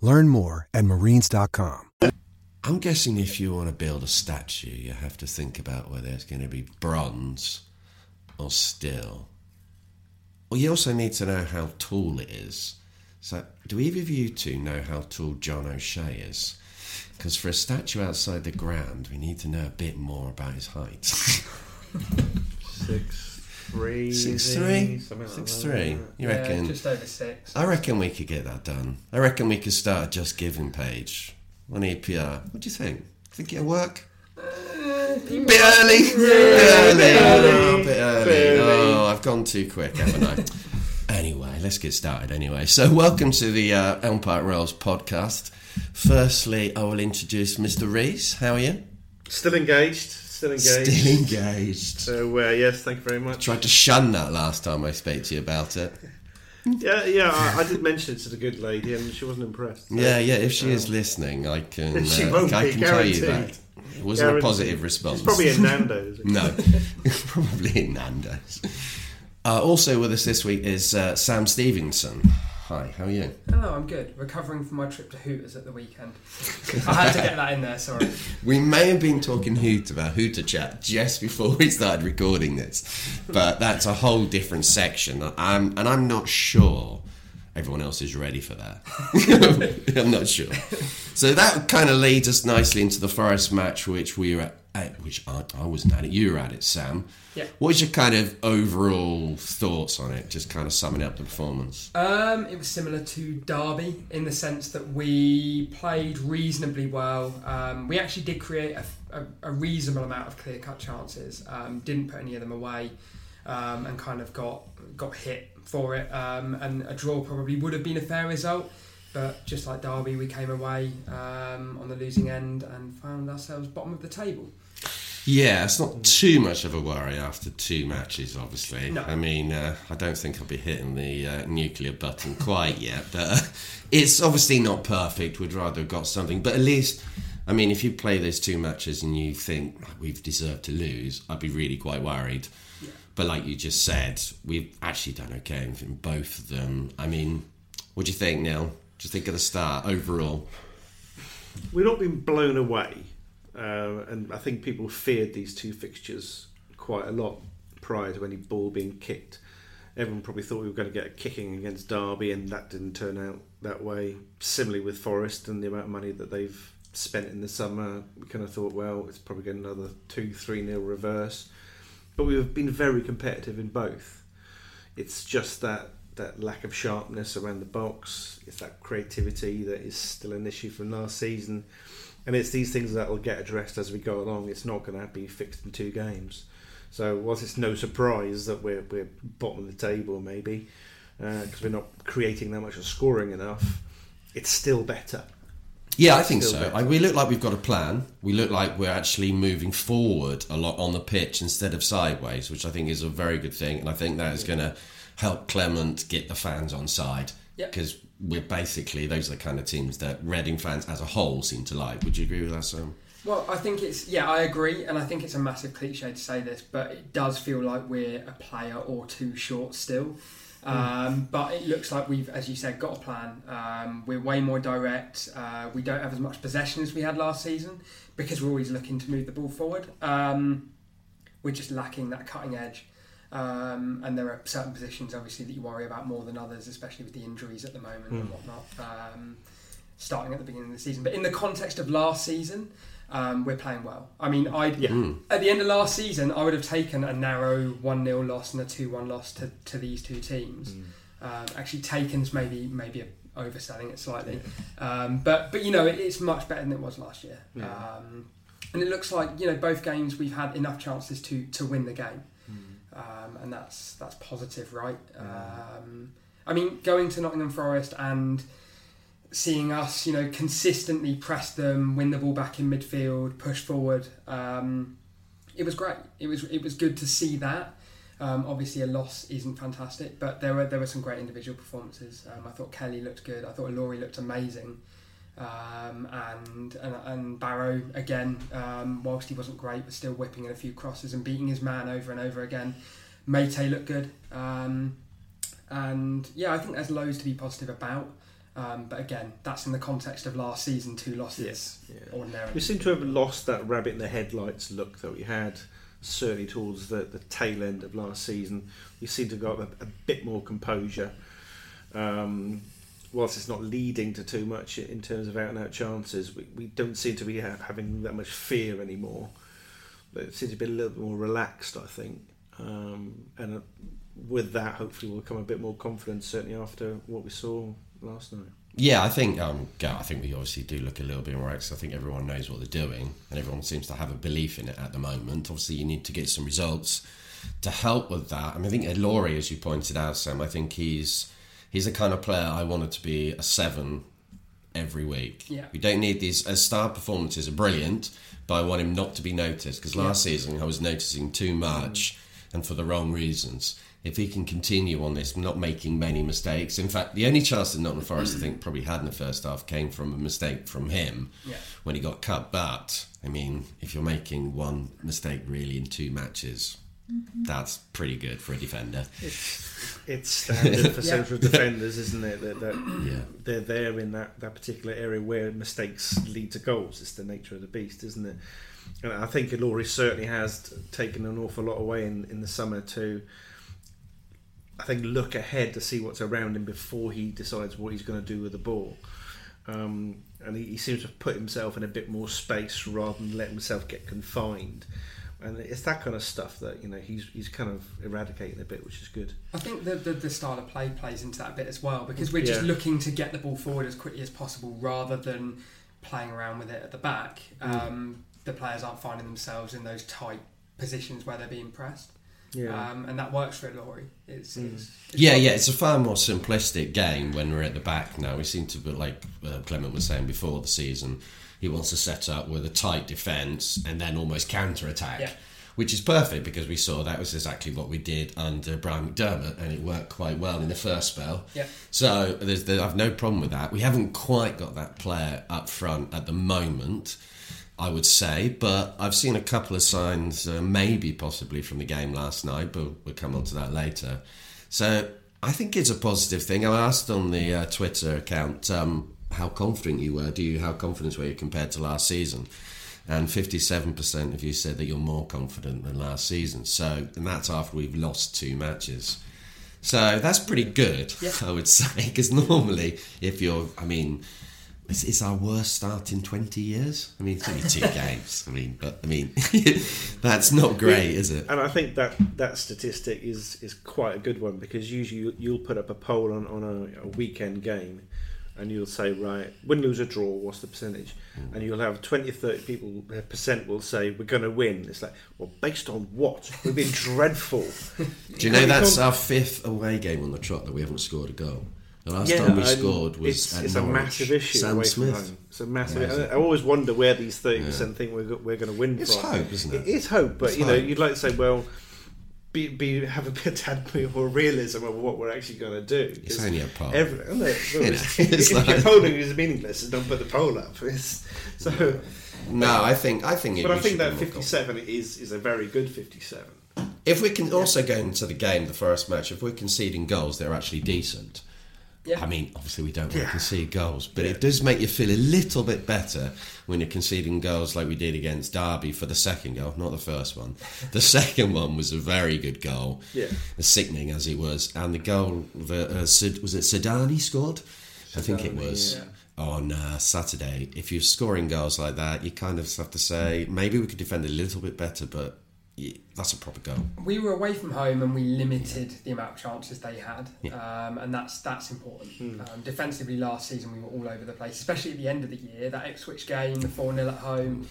Learn more at marines.com. I'm guessing if you want to build a statue, you have to think about whether it's going to be bronze or steel. Well, you also need to know how tall it is. So, do either of you two know how tall John O'Shea is? Because for a statue outside the ground, we need to know a bit more about his height. 6'3". 6'3"? 6'3". You reckon? Just over 6. I reckon we could get that done. I reckon we could start a Just Giving page on EPR. What do you think? Think it'll work? A bit early. Oh, I've gone too quick, haven't I? Anyway, let's get started anyway. So welcome to the Elm Park Royals podcast. Firstly, I will introduce Mr. Rees. How are you? Still engaged. So, yes, thank you very much. I tried to shun that last time I spoke to you about it. I did mention it to the good lady and she wasn't impressed. So. Yeah, if she is listening, I can, she won't I can tell you that. It wasn't a positive response. It's probably in Nando's. No, probably in Nando's. Also with us this week is Sam Stevenson. Hi, how are you? Hello, I'm good. Recovering from my trip to Hooters at the weekend. I had to get that in there, sorry. We may have been talking about Hooter chat just before we started recording this, but that's a whole different section. I'm not sure everyone else is ready for that. I'm not sure. So that kind of leads us nicely into the Forest match, which we were at, which I wasn't at it. You were at it, Sam. Yeah. What was your kind of overall thoughts on it? Just kind of summing up the performance. It was similar to Derby in the sense that we played reasonably well. We actually did create a reasonable amount of clear-cut chances. Didn't put any of them away, and kind of got hit for it. And a draw probably would have been a fair result. But just like Derby, we came away on the losing end and found ourselves bottom of the table. Yeah, it's not too much of a worry after two matches, obviously. No. I mean, I don't think I'll be hitting the nuclear button quite yet. But it's obviously not perfect. We'd rather have got something. But at least, I mean, if you play those two matches and you think we've deserved to lose, I'd be really quite worried. Yeah. But like you just said, we've actually done okay in both of them. I mean, what do you think, Neil? Just think of the start overall. We've not been blown away, and I think people feared these two fixtures quite a lot prior to any ball being kicked. Everyone probably thought we were going to get a kicking against Derby, and that didn't turn out that way. Similarly with Forest and the amount of money that they've spent in the summer, we kind of thought, well, it's probably going to another 2-3-0 reverse. But we've been very competitive in both. It's just that lack of sharpness around the box, it's that creativity that is still an issue from last season, and it's these things that will get addressed as we go along. It's not going to be fixed in two games. So whilst it's no surprise that we're bottom of the table maybe, because we're not creating that much or scoring enough, it's still better. Yeah, I think so. We look like we've got a plan. We look like we're actually moving forward a lot on the pitch instead of sideways, which I think is a very good thing, and I think that is going to help Clement get the fans on side, because we're basically, those are the kind of teams that Reading fans as a whole seem to like. Would you agree with that, Sam? Well, I think it's, I agree, and I think it's a massive cliche to say this, but it does feel like we're a player or two short still. But it looks like we've, as you said, got a plan. We're way more direct. We don't have as much possession as we had last season because we're always looking to move the ball forward. We're just lacking that cutting edge. And there are certain positions, obviously, that you worry about more than others, especially with the injuries at the moment and whatnot, starting at the beginning of the season. But in the context of last season, we're playing well. I mean, at the end of last season, I would have taken a narrow 1-0 loss and a 2-1 loss to these two teams. Actually, taken's maybe overselling it slightly. But you know, it's much better than it was last year. And it looks like, you know, both games we've had enough chances to win the game. And that's positive, right? I mean, going to Nottingham Forest and seeing us, you know, consistently press them, win the ball back in midfield, push forward, it was great. It was good to see that. Obviously, a loss isn't fantastic, but there were some great individual performances. I thought Kelly looked good. I thought Ilori looked amazing. And Barrow again, whilst he wasn't great, was still whipping in a few crosses and beating his man over and over again. Meite looked good, and yeah, I think there's loads to be positive about. But again, that's in the context of last season, two losses. Ordinarily, we seem to have lost that rabbit in the headlights look that we had certainly towards the tail end of last season. We seem to have got a bit more composure. Whilst it's not leading to too much in terms of out-and-out chances, we don't seem to be having that much fear anymore. But it seems to be a little bit more relaxed, I think. And with that, hopefully, we'll come a bit more confident, certainly after what we saw last night. Yeah, I think we obviously do look a little bit more relaxed. I think everyone knows what they're doing, and everyone seems to have a belief in it at the moment. Obviously, you need to get some results to help with that. I mean, I think Ilori, as you pointed out, Sam, I think He's the kind of player I wanted to be a 7 every week. Yeah. We don't need these. As star performances are brilliant, but I want him not to be noticed, because last season I was noticing too much and for the wrong reasons. If he can continue on this, not making many mistakes. In fact, the only chance that Nottingham Forest, I think, probably had in the first half came from a mistake from him when he got cut. But, I mean, if you're making one mistake really in two matches... That's pretty good for a defender. It's standard for central defenders, isn't it? That they're there in that particular area where mistakes lead to goals. It's the nature of the beast, isn't it? And I think Ilori certainly has taken an awful lot away in the summer to, I think, look ahead to see what's around him before he decides what he's going to do with the ball. And he seems to have put himself in a bit more space rather than let himself get confined. And it's that kind of stuff that, you know, he's kind of eradicating a bit, which is good. I think the style of play plays into that a bit as well, because we're just looking to get the ball forward as quickly as possible rather than playing around with it at the back. The players aren't finding themselves in those tight positions where they're being pressed. And that works for Ilori. It's a far more simplistic game when we're at the back now. We seem to be, like Clement was saying before the season, he wants to set up with a tight defence and then almost counter-attack, which is perfect, because we saw that was exactly what we did under Brian McDermott, and it worked quite well in the first spell. So I've no problem with that. We haven't quite got that player up front at the moment, I would say, but I've seen a couple of signs, maybe possibly from the game last night, but we'll come on to that later. So I think it's a positive thing. I asked on the Twitter account how confident you were. How confident were you compared to last season? And 57% of you said that you're more confident than last season. So, and that's after we've lost two matches. So that's pretty good, I would say, because normally if you're, I mean... It's our worst start in 20 years. I mean, it's only 2 games. That's not great, is it? And I think that statistic is quite a good one, because usually you'll put up a poll on a weekend game, and you'll say, right, win, lose or draw, what's the percentage? And you'll have 20 or 30 people, percent will say, we're going to win. It's like, well, based on what? We've been dreadful. Do you know that's our 5th away game on the trot that we haven't scored a goal? The last time we scored was it's Norwich. A massive issue. Sam away Smith. From home. It's a massive. I always wonder where these 30% think we're going to win. It's from. Hope, isn't it? It is hope, but it's you know, you'd like to say, well, have a bit more realism of what we're actually going to do. It's only a poll. The polling is meaningless. It's don't put the poll up. I think that 57 is a very good 57. If we can also go into the game, the first match, if we're conceding goals, they're actually decent. Yeah. I mean, obviously we don't want to concede goals, but it does make you feel a little bit better when you're conceding goals like we did against Derby for the second goal, not the first one. The second one was a very good goal, as sickening as it was. And the goal that was it Sedani scored? I think it was. on Saturday, if you're scoring goals like that, you kind of have to say, maybe we could defend a little bit better, but that's a proper goal. We were away from home and we limited the amount of chances they had, and that's important. Defensively last season we were all over the place, especially at the end of the year, that Ipswich game, the 4-0 at home.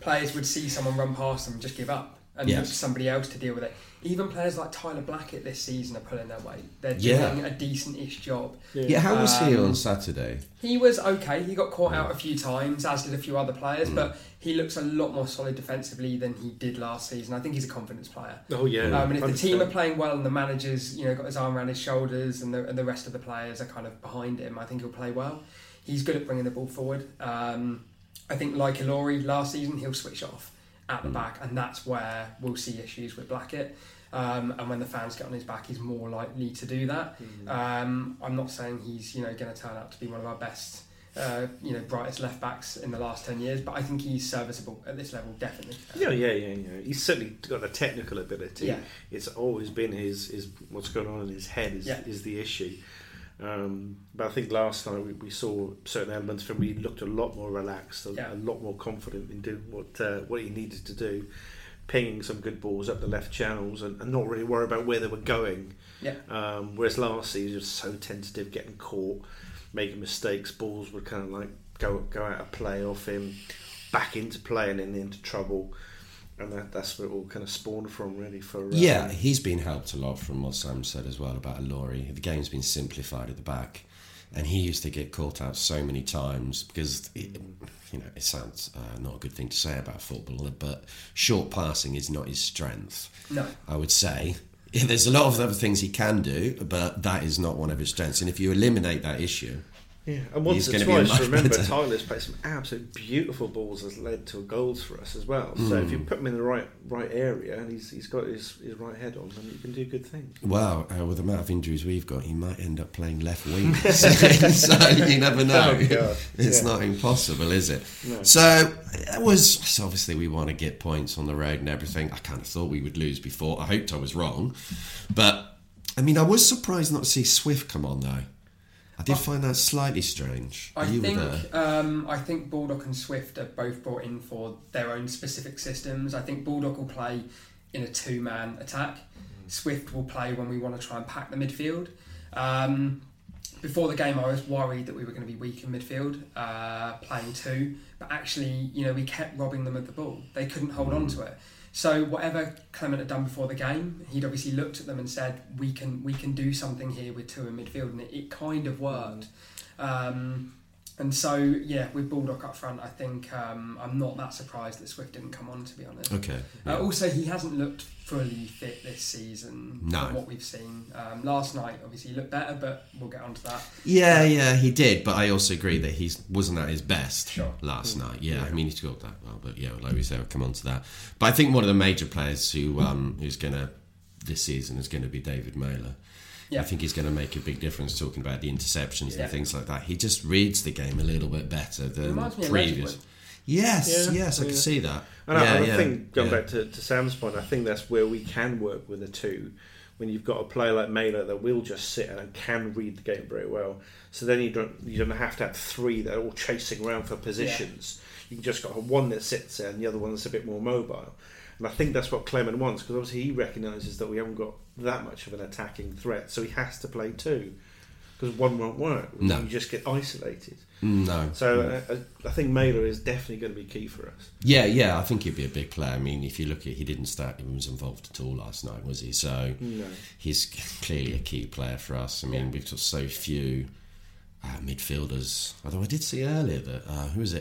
Players would see someone run past them and just give up and look for somebody else to deal with it. Even players like Tyler Blackett this season are pulling their weight. They're doing a decent-ish job. Yeah, how was he on Saturday? He was okay. He got caught out a few times, as did a few other players, but he looks a lot more solid defensively than he did last season. I think he's a confidence player. Oh, yeah. And if 100%. The team are playing well and the manager's got his arm around his shoulders and the rest of the players are kind of behind him, I think he'll play well. He's good at bringing the ball forward. I think like Ilori last season, he'll switch off at the back, and that's where we'll see issues with Blackett, and when the fans get on his back, he's more likely to do that. I'm not saying he's going to turn out to be one of our best brightest left backs in the last 10 years, but I think he's serviceable at this level, definitely. Yeah. He's certainly got the technical ability. Yeah. It's always been his what's going on in his head is the issue. But I think last night we saw certain elements and we looked a lot more relaxed, a lot more confident in doing what he needed to do, pinging some good balls up the left channels and not really worry about where they were going. Whereas last season he was so tentative, getting caught, making mistakes. Balls would kind of like go out of play off him, back into play and then into trouble. And that's where it all kind of spawned from, really. He's been helped a lot from what Sam said as well about Ilori. The game's been simplified at the back, and he used to get caught out so many times because, it sounds not a good thing to say about a footballer, but short passing is not his strength. No, I would say there's a lot of other things he can do, but that is not one of his strengths. And if you eliminate that issue. Yeah, and once or twice, remember, Tyler's played some absolute beautiful balls that's led to goals for us as well. So if you put him in the right area and he's got his right head on, then you can do good things. Well, with the amount of injuries we've got, he might end up playing left wing. So you never know. Oh, it's not impossible, is it? No. So it was obviously we want to get points on the road and everything. I kind of thought we would lose before. I hoped I was wrong. But, I mean, I was surprised not to see Swift come on, though. I did find that slightly strange. I think Baldock and Swift are both brought in for their own specific systems. I think Baldock will play in a two-man attack. Swift will play when we want to try and pack the midfield. Before the game, I was worried that we were going to be weak in midfield, playing two. But actually, we kept robbing them of the ball. They couldn't hold on to it. So whatever Clement had done before the game, he'd obviously looked at them and said, we can do something here with two in midfield, and it kind of worked. And so, with Baldock up front, I think I'm not that surprised that Swift didn't come on, to be honest. Okay. Yeah. Also, he hasn't looked fully fit this season from what we've seen. Last night, obviously, he looked better, but we'll get onto that. Yeah, he did, but I also agree that he wasn't at his best last night. Yeah, I mean, he scored that well, but like we said, we'll come on to that. But I think one of the major players who's going to be David Meyler. Yeah. I think he's going to make a big difference, talking about the interceptions and things like that. He just reads the game a little bit better than previous. Yes, I can see that. And I think, going back to Sam's point, I think that's where we can work with the two. When you've got a player like Meyler that will just sit and can read the game very well, so then you don't have to have three that are all chasing around for positions. You can just got one that sits there and the other one that's a bit more mobile. And I think that's what Clement wants, because obviously he recognises that we haven't got that much of an attacking threat, so he has to play two, because one won't work. No. You just get isolated. No. So I think Meyler is definitely going to be key for us. Yeah, I think he'd be a big player. I mean, if you look at, he didn't start, he was involved at all last night, was he? So he's clearly a key player for us. I mean, we've got so few midfielders. Although I did see earlier that,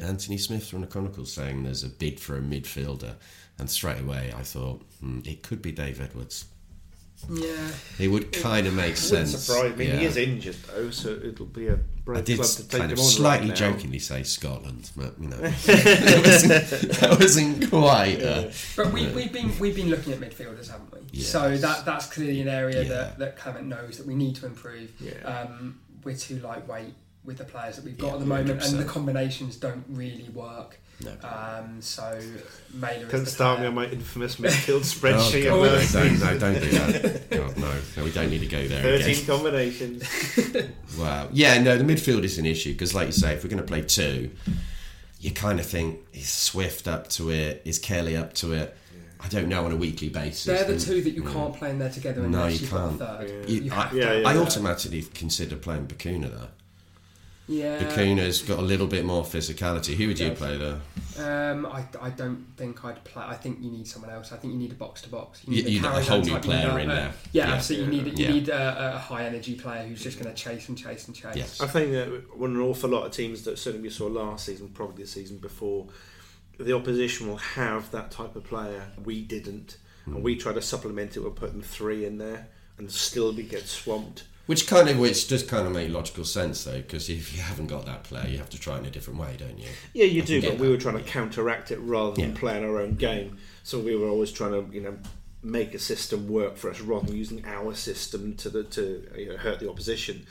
Anthony Smith from the Chronicle saying there's a bid for a midfielder. And straight away, I thought, it could be Dave Edwards. Yeah. It would kind of make sense. It wouldn't surprise me. Yeah. He is injured, though, so it'll be a brave club to take him on. I did slightly jokingly say Scotland, but, that wasn't quite... But we've been looking at midfielders, haven't we? Yes. So that's clearly an area that Clement knows that we need to improve. Yeah. We're too lightweight. with the players that we've got at the moment, 100%. And the combinations don't really work. No. So Meyler. Don't start me on my infamous midfield spreadsheet. Oh, no, don't do that. God, no, we don't need to go there. 13 again. Combinations. Wow. Yeah, no, the midfield is an issue because, like you say, if we're going to play two, you kind of think, is Swift up to it? Is Kelly up to it? I don't know on a weekly basis. They're the two that you can't play in there together unless you've got a third. I automatically consider playing Pecuna though. Yeah, Pecuna's got a little bit more physicality. Who would you play there? I don't think I'd play. I think you need someone else. I think you need a box to box. You need a whole new player in there. Yeah, absolutely. You need a high energy player who's just going to chase and chase and chase. Yes. I think that when an awful lot of teams that certainly we saw last season, probably the season before, the opposition will have that type of player. We didn't, and we try to supplement it with putting three in there, and still we get swamped. Which does kind of make logical sense though, because if you haven't got that player, you have to try it in a different way, don't you? Yeah, you do. But we were trying to counteract it rather than playing our own game. So we were always trying to, make a system work for us rather than using our system to hurt the opposition.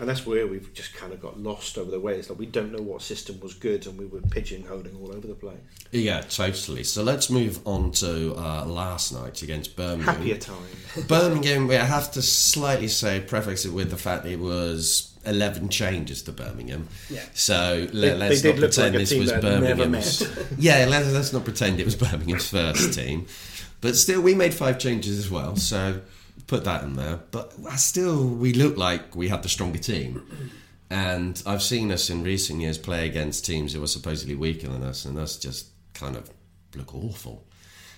And that's where we've just kind of got lost over the way. It's like we don't know what system was good and we were pigeonholing all over the place. Yeah, totally. So let's move on to last night against Birmingham. Happier time. Birmingham, we have to slightly preface it with the fact that it was 11 changes to Birmingham. Yeah. So let's not pretend this was Birmingham's. Yeah, let's not pretend it was Birmingham's first team. But still, we made 5 changes as well, so... Put that in there, but still we look like we had the stronger team, and I've seen us in recent years play against teams who were supposedly weaker than us, and us just kind of look awful,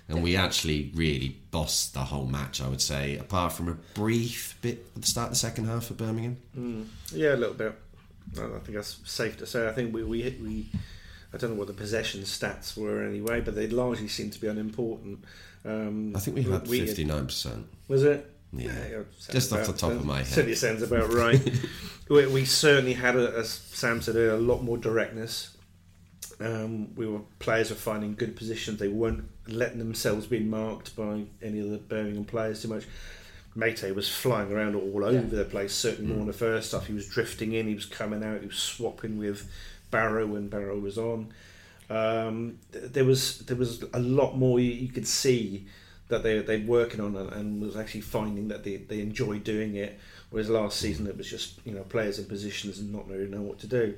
and we actually really bossed the whole match, I would say, apart from a brief bit at the start of the second half for Birmingham. Yeah, a little bit. I think that's safe to say. I think we I don't know what the possession stats were anyway, but they largely seemed to be unimportant. I think we had 59%. Was it? Yeah, just off the top of my head. Certainly sounds about right. We certainly had, as Sam said, a lot more directness. Players were finding good positions. They weren't letting themselves be marked by any of the Birmingham players too much. Meite was flying around all over the place, certainly more on the first half. He was drifting in, he was coming out, he was swapping with Barrow when Barrow was on. There was a lot more you could see that they're working on and was actually finding that they enjoy doing it, whereas last season it was just players in positions and not really know what to do.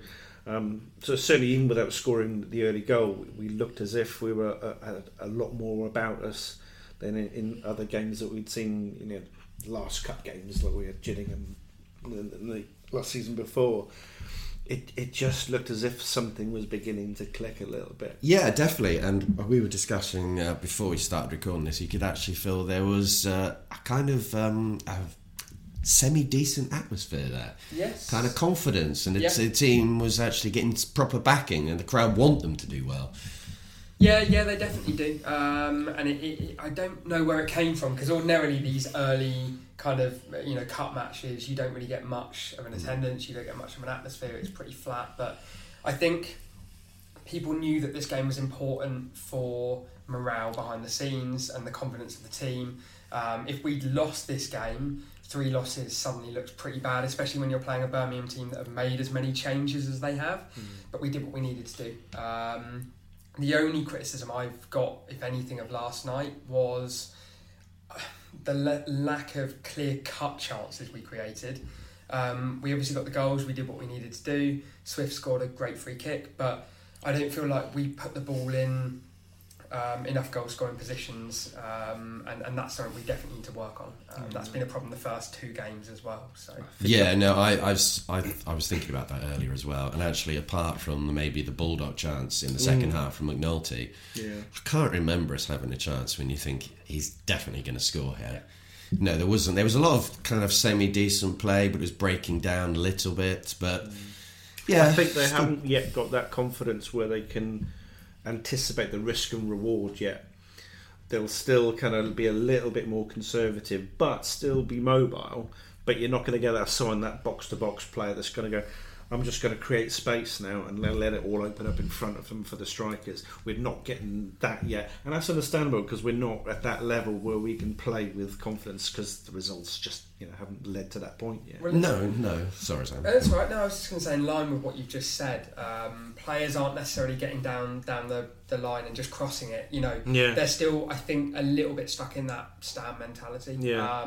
So certainly even without scoring the early goal, we looked as if we were a lot more about us than in other games that we'd seen, last cup games like we had Gillingham and the last season before. It just looked as if something was beginning to click a little bit. Yeah, definitely. And we were discussing before we started recording this, you could actually feel there was a kind of a semi-decent atmosphere there. Yes. Kind of confidence. And the team was actually getting proper backing and the crowd want them to do well. Yeah, they definitely do. And I don't know where it came from, because ordinarily these early kind of, cup matches, you don't really get much of an attendance, you don't get much of an atmosphere, it's pretty flat. But I think people knew that this game was important for morale behind the scenes and the confidence of the team. If we'd lost this game, 3 losses suddenly looks pretty bad, especially when you're playing a Birmingham team that have made as many changes as they have. But we did what we needed to do. The only criticism I've got, if anything, of last night was the lack of clear-cut chances we created. We obviously got the goals, we did what we needed to do. Swift scored a great free kick, but I don't feel like we put the ball in enough goal-scoring positions, and that's something we definitely need to work on. That's been a problem the first 2 games as well. So I was thinking about that earlier as well, and actually apart from maybe the Baldock chance in the second half from McNulty, I can't remember us having a chance when you think he's definitely going to score here. Yeah. No, there wasn't. There was a lot of kind of semi-decent play, but it was breaking down a little bit, but I think they haven't yet got that confidence where they can anticipate the risk and reward yet. They'll still kind of be a little bit more conservative but still be mobile, but you're not going to get that box to box player that's going to go, I'm just going to create space now and let it all open up in front of them for the strikers. We're not getting that yet, and that's understandable because we're not at that level where we can play with confidence because the results just haven't led to that point yet. Well, no. Sorry, Sam. That's right. No, I was just going to say, in line with what you've just said, players aren't necessarily getting down the line and just crossing it. They're still, I think, a little bit stuck in that Stam mentality. Yeah.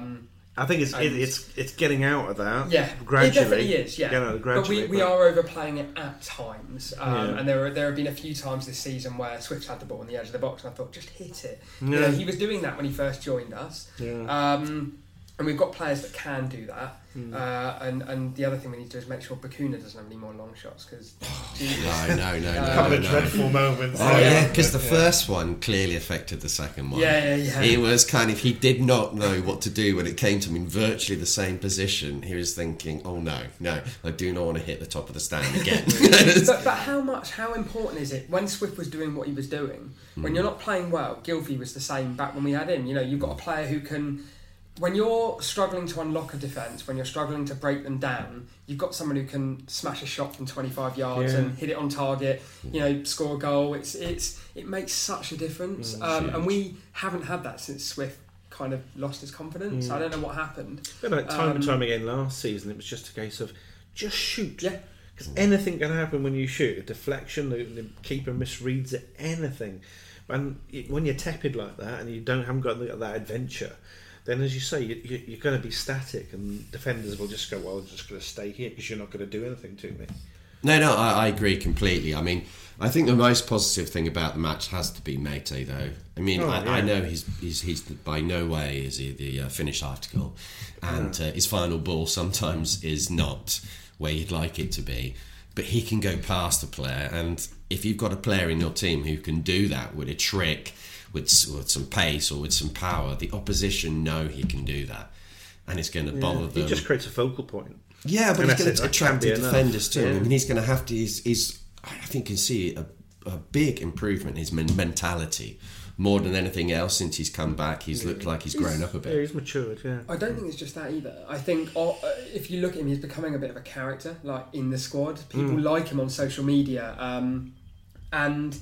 I think it's getting out of that. Yeah, gradually. It definitely is. Yeah, gradually, but we are overplaying it at times. And there have been a few times this season where Swift had the ball on the edge of the box, and I thought, just hit it. Yeah. He was doing that when he first joined us. Yeah. And we've got players that can do that. And the other thing we need to do is make sure Pecuna doesn't have any more long shots because. No. A couple of dreadful moments. Oh yeah, because the first one clearly affected the second one. Yeah. It was kind of, he did not know what to do when it came to him in virtually the same position. He was thinking, oh no, I do not want to hit the top of the stand again. but how important is it when Swift was doing what he was doing? When you're not playing well, Gilfie was the same back when we had him. You've got a player who can. When you're struggling to unlock a defence, when you're struggling to break them down, you've got someone who can smash a shot from 25 yards and hit it on target, score a goal. It makes such a difference. And we haven't had that since Swift kind of lost his confidence. I don't know what happened. Time and time again last season, it was just a case of just shoot. Yeah. Because anything can happen when you shoot. A deflection, the keeper misreads it, anything. And when you're tepid like that and you haven't got that adventure, then, as you say, you're going to be static, and defenders will just go, well, I'm just going to stay here because you're not going to do anything to me. No, I agree completely. I mean, I think the most positive thing about the match has to be Meite, though. I mean, I know he's by no way is he the finished article, and his final ball sometimes is not where you'd like it to be, but he can go past the player, and if you've got a player in your team who can do that with a trick, with some pace or with some power, the opposition know he can do that, and it's going to bother them. He just creates a focal point. Yeah, but he's going to attract the defenders too. Yeah. I mean, he's going to have to. I think you can see a big improvement in his mentality more than anything else since he's come back. He's looked like he's grown up a bit. Yeah, he's matured. Yeah. I don't think it's just that either. I think if you look at him, he's becoming a bit of a character, like in the squad. People like him on social media, and.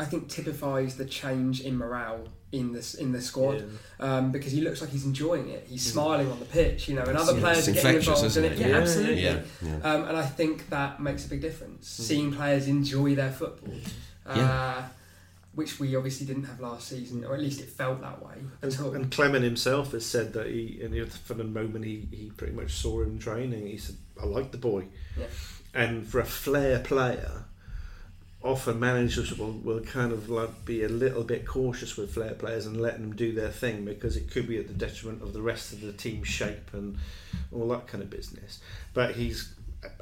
I think, typifies the change in morale in the squad because he looks like he's enjoying it. He's smiling on the pitch, and other players are getting involved in it. Yeah, absolutely. Yeah. And I think that makes a big difference, seeing players enjoy their football, which we obviously didn't have last season, or at least it felt that way. And Clement himself has said that from the moment he pretty much saw him training, he said, I like the boy. Yeah. And for a flair player, often managers will kind of like be a little bit cautious with flair players and let them do their thing because it could be at the detriment of the rest of the team shape and all that kind of business. But he's,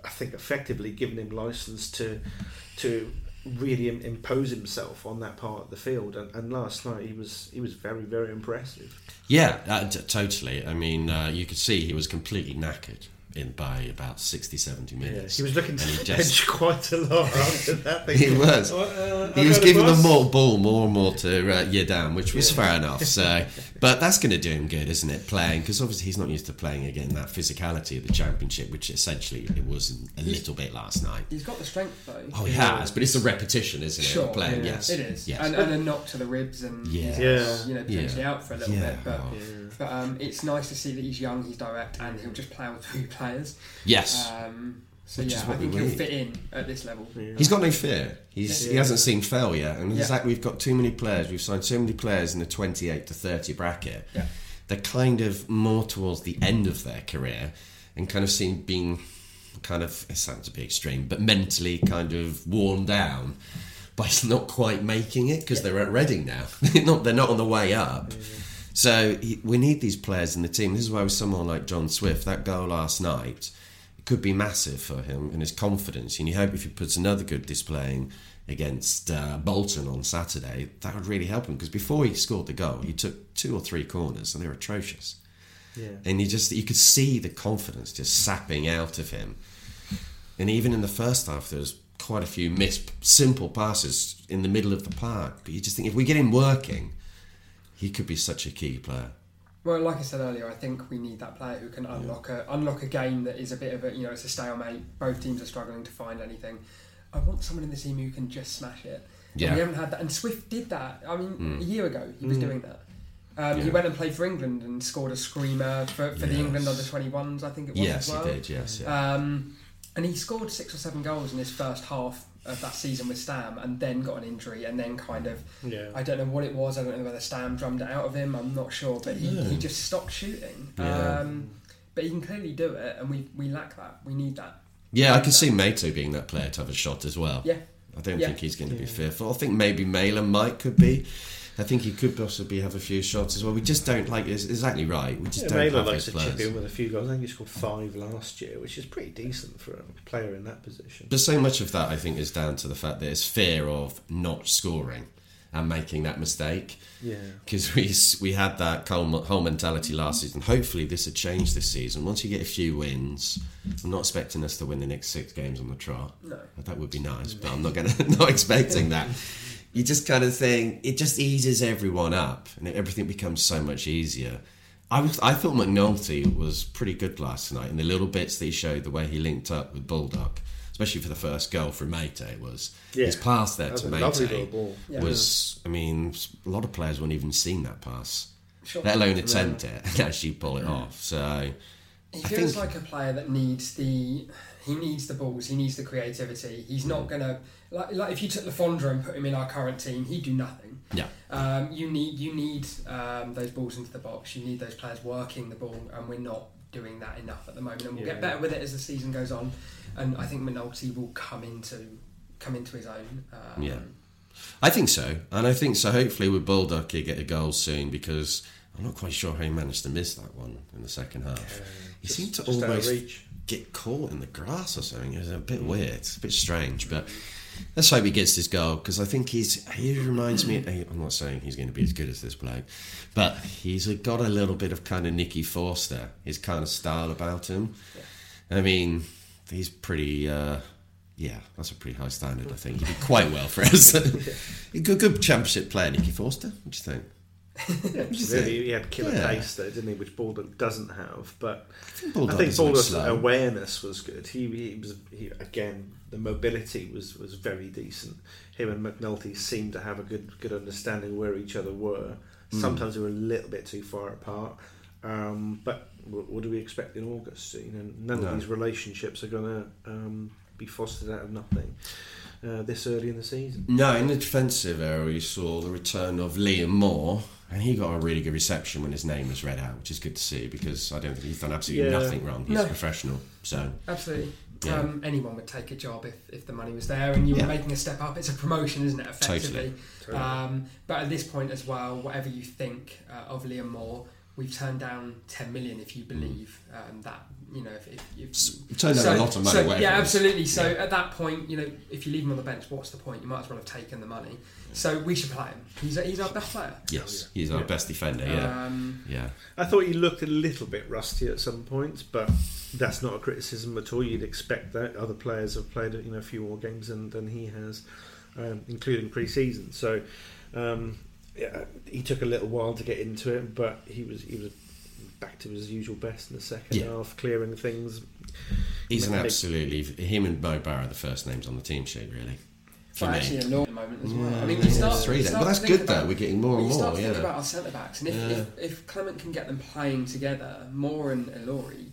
I think, effectively given him license to really impose himself on that part of the field. And last night he was very, very impressive. Yeah, totally. I mean, you could see he was completely knackered by about 60-70 minutes. Yeah, he was looking to bench quite a lot after that. He was. He was giving them more ball, more and more to Yedam, which was fair enough. So, but that's going to do him good, isn't it? Playing, because obviously he's not used to playing again that physicality of the Championship, which essentially it was a little bit last night. He's got the strength though. Oh, he has, but it's a repetition, isn't it? Sure, playing, yes, it is. Yes. And a knock to the ribs, and potentially out for a little bit. But it's nice to see that he's young, he's direct, and he'll just plough through players. Yes. I think he'll fit in at this level. Yeah. He's got no fear. He hasn't seen failure. And the fact we've got too many players, we've signed so many players in the 28 to 30 bracket. Yeah. They're kind of more towards the end of their career and kind of seem being kind of, it sounds a bit extreme, but mentally kind of worn down by not quite making it because they're at Reading now. They're not on the way up. Yeah. So we need these players in the team. This is why with someone like John Swift, that goal last night, it could be massive for him and his confidence. And you hope if he puts another good display in against Bolton on Saturday, that would really help him. Because before he scored the goal, he took two or three corners and they were atrocious. Yeah. And you could see the confidence just sapping out of him. And even in the first half, there was quite a few missed simple passes in the middle of the park. But you just think, if we get him working, he could be such a key player. Well, like I said earlier, I think we need that player who can unlock a game that is a bit of a, it's a stalemate. Both teams are struggling to find anything. I want someone in the team who can just smash it. Yeah. And we haven't had that. And Swift did that. I mean, a year ago, he was doing that. He went and played for England and scored a screamer for the England under-21s, I think it was. Yes, as well. He did, yes. Yeah. And he scored 6 or 7 goals in his first half of that season with Stam, and then got an injury, and then kind of, I don't know what it was, I don't know whether Stam drummed it out of him, I'm not sure, but he just stopped shooting. Yeah. But he can clearly do it, and we lack that. We need that. Yeah, I can see Meite being that player to have a shot as well. Yeah. I don't think he's going to be fearful. I think maybe Meyler could be. I think he could possibly have a few shots as well. We just don't like. It's exactly right. We just don't have those players. Meyler likes to chip in with a few goals. I think he scored 5 last year, which is pretty decent for a player in that position. But so much of that, I think, is down to the fact that it's fear of not scoring and making that mistake. Yeah. Because we had that whole mentality last season. Hopefully this had changed this season. Once you get a few wins, I'm not expecting us to win the next 6 games on the trot. No. That would be nice, but I'm not expecting that. You just kind of think it just eases everyone up, and everything becomes so much easier. I thought McNulty was pretty good last night, and the little bits that he showed, the way he linked up with Baldock, especially for the first goal from Meite, his pass there to Meite was. I mean, a lot of players wouldn't even seen that pass, let alone attempt it and actually pull it off. So he feels like a player that needs he needs the balls, he needs the creativity. He's not going to... Like if you took Le Fondre and put him in our current team, he'd do nothing. Yeah. You need those balls into the box. You need those players working the ball, and we're not doing that enough at the moment. And we'll get better with it as the season goes on. And I think McNulty will come into his own. I think so. And I think so. Hopefully with Baldock, he'll get a goal soon, because I'm not quite sure how he managed to miss that one in the second half. He seemed to almost... get caught in the grass or something. It was a bit weird. It's a bit strange, but let's hope he gets this goal, because I think he reminds me, I'm not saying he's going to be as good as this bloke, but he's got a little bit of kind of Nicky Forster, his kind of style about him. I mean, he's pretty that's a pretty high standard. I think he did quite well for us. good championship player, Nicky Forster. What do you think? He had killer pace though, didn't he, which Baldock doesn't have, but I think Baldock's awareness was good. He was, the mobility was very decent. Him and McNulty seemed to have a good understanding of where each other were. Sometimes they were a little bit too far apart, but what do we expect in August? None of these relationships are going to be fostered out of nothing this early in the season. No, in the defensive area, you saw the return of Liam Moore, and he got a really good reception when his name was read out, which is good to see, because I don't think he's done absolutely nothing wrong. He's a professional, so absolutely. Yeah. Anyone would take a job if the money was there and you were making a step up. It's a promotion, isn't it, effectively? Totally. But at this point as well, whatever you think of Liam Moore, we've turned down 10 million, if you believe that. If turned down a lot of money. Absolutely. So at that point, if you leave him on the bench, what's the point? You might as well have taken the money. Yeah. So we should play him. He's our best player. Yes, he's our best defender. Yeah. I thought he looked a little bit rusty at some points, but that's not a criticism at all. You'd expect that. Other players have played a few more games than he has, including pre-season. So. He took a little while to get into it, but he was back to his usual best in the second half, clearing things. He's him and Barrow are the first names on the team sheet, really. For me. Actually, at the moment as well. I mean, that's good though. We're getting more and more. Think about our centre backs, and if Clement can get them playing together, Moore and Ilori,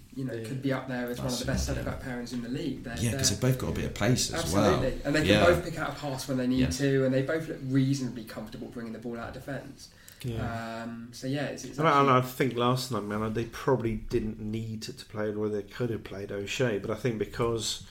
could be up there as one of the best centre back pairings in the league. Yeah, because they've both got a bit of pace as well. Absolutely, and they can both pick out a pass when they need to, and they both look reasonably comfortable bringing the ball out of defence. Yeah. It's I think last night, man, they probably didn't need to play, or they could have played O'Shea, but I think because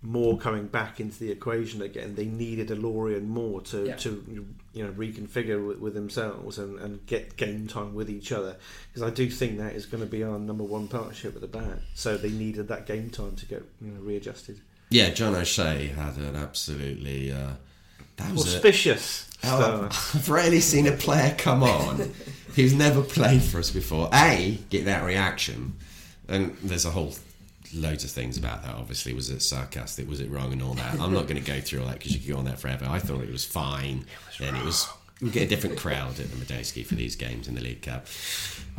Moore coming back into the equation again, they needed Ilori and Moore to reconfigure with themselves and get game time with each other, because I do think that is going to be our number one partnership at the back. So they needed that game time to get readjusted. Yeah, John O'Shea had an absolutely that was auspicious. I've rarely seen a player come on who's never played for us before. Get that reaction, and there's a whole. Loads of things about that. Obviously, was it sarcastic? Was it wrong, and all that? I'm not going to go through all that because you could go on that forever. I thought it was fine, it was We'll get a different crowd at the Medeski for these games in the League Cup.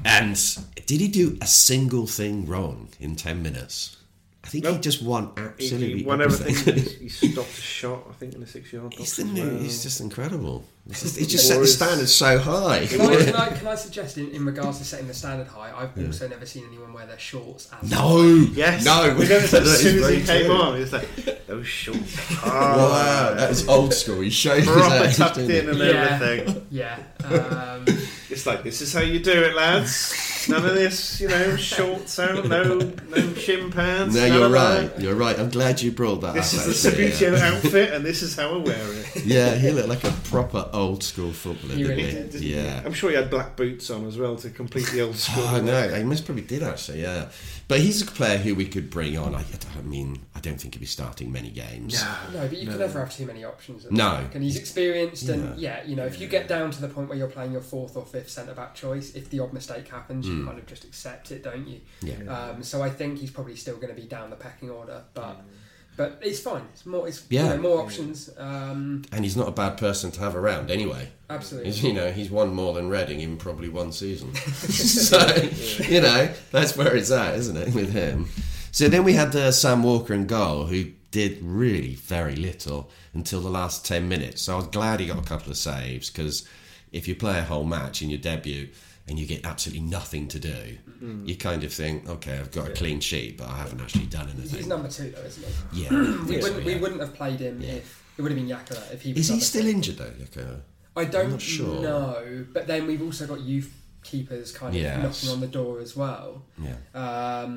And did he do a single thing wrong in 10 minutes? I think he just won absolutely everything. He won everything. He stopped a shot, I think, in the 6-yard box. He's just incredible. He just set the standard so high. Can I suggest, in regards to setting the standard high, I've also never seen anyone wear their shorts as as soon as he came on, it's like, those shorts. Oh. Wow, that is old school. He showed proper his tucked in and everything. Yeah. It's like, this is how you do it, lads. None of this, shorts out, no shin pads. No, you're right. You're right. I'm glad you brought that up. This is the Sabutio outfit, and this is how I wear it. Yeah, he looked like a proper old school footballer. He really did. I'm sure he had black boots on as well to complete the old school. Oh, no, he most probably did actually. Yeah, but he's a player who we could bring on. I don't think he'd be starting many games. No, but you can never have too many options. And he's experienced, and if you get down to the point where you're playing your fourth or fifth centre back choice, if the odd mistake happens, you kind of just accept it, don't you? Yeah. So I think he's probably still going to be down the pecking order, but it's fine. It's more, more options. And he's not a bad person to have around anyway. Absolutely. He's won more than Reading in probably one season. That's where it's at, isn't it, with him? So then we had Sam Walker in goal, who did really very little until the last 10 minutes. So I was glad he got a couple of saves, because if you play a whole match in your debut and you get absolutely nothing to do, you kind of think, okay, I've got a clean sheet, but I haven't actually done anything. He's number two, though, isn't he? Yeah. We wouldn't have played him if it would have been Yakir if he was. Is he still injured, though, Yakir? I don't know. But then we've also got youth keepers kind of knocking on the door as well. Yeah.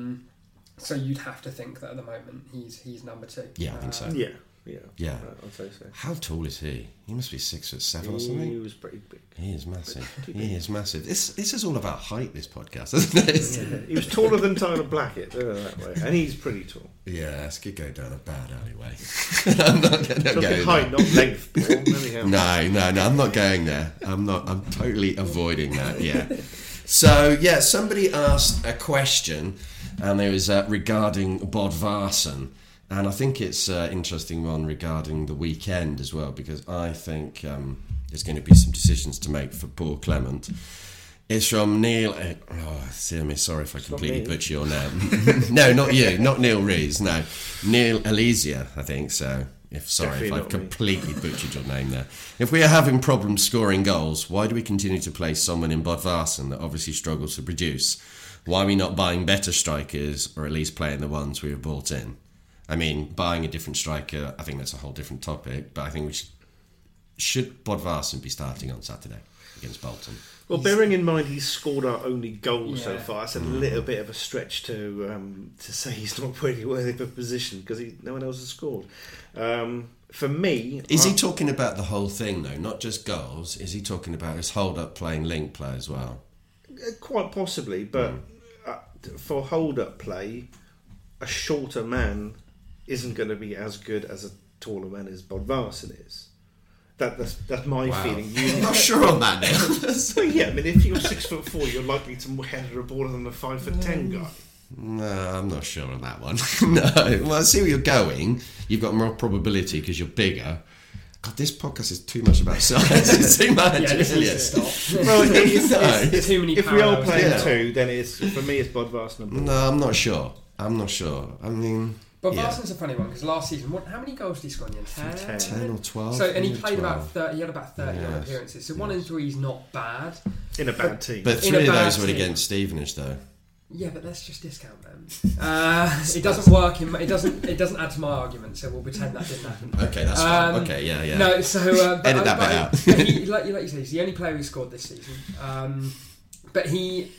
So you'd have to think that at the moment he's number two. Yeah, I think so. Yeah. Yeah, yeah. I'd say so. How tall is he? He must be 6'7" or something. He was pretty big. He is massive. This is all about height, this podcast, isn't it? He was taller than Tyler Blackett, that way, and he's pretty tall. Yeah, this could go down a bad alleyway. I'm not going there. Height, not length. No. I'm not going there. I'm totally avoiding that. Yeah. So somebody asked a question, and it was regarding Bodvarsson. And I think it's an interesting one regarding the weekend as well, because I think there's going to be some decisions to make for poor Clement. It's from Neil. Sorry if I completely butcher your name. No, not you. Not Neil Rees. No, Neil Elysia, I think so. If I've completely butchered your name there. If we are having problems scoring goals, why do we continue to play someone in Bodvarsson that obviously struggles to produce? Why are we not buying better strikers, or at least playing the ones we have bought in? I mean, buying a different striker, I think that's a whole different topic, but I think we should Bodvarsson be starting on Saturday against Bolton? Well, bearing in mind he's scored our only goal so far, it's a little bit of a stretch to say he's not really worthy of a position, because no one else has scored. For me... Is he talking about the whole thing, though? Not just goals? Is he talking about his hold-up playing link play as well? Quite possibly, but for hold-up play, a shorter man isn't going to be as good as a taller man as Bodvarsson is. That's my feeling. I'm not sure on that now. Well, if you're 6'4", you're likely to header a ball than a 5'10" guy. No, I'm not sure on that one. No. Well, I see where you're going. You've got more probability because you're bigger. God, this podcast is too much about size. It's too much. Yeah, this is stop. Well, it's too many. If we all play two, then for me it's Bodvarsson. No, I'm not sure. I mean... But Varson's a funny one, because last season, how many goals did he score in the end? 10 or 12. So, and he played 12. He had about 30 appearances. So 1 in 3 is not bad. In a bad team. But 3 of those were against Stevenage, though. Yeah, but let's just discount them. It doesn't work. It doesn't add to my argument. So we'll pretend that didn't happen. Okay, that's fine. Okay, yeah. No, so edit that bit out. Like you say, he's the only player who scored this season. But he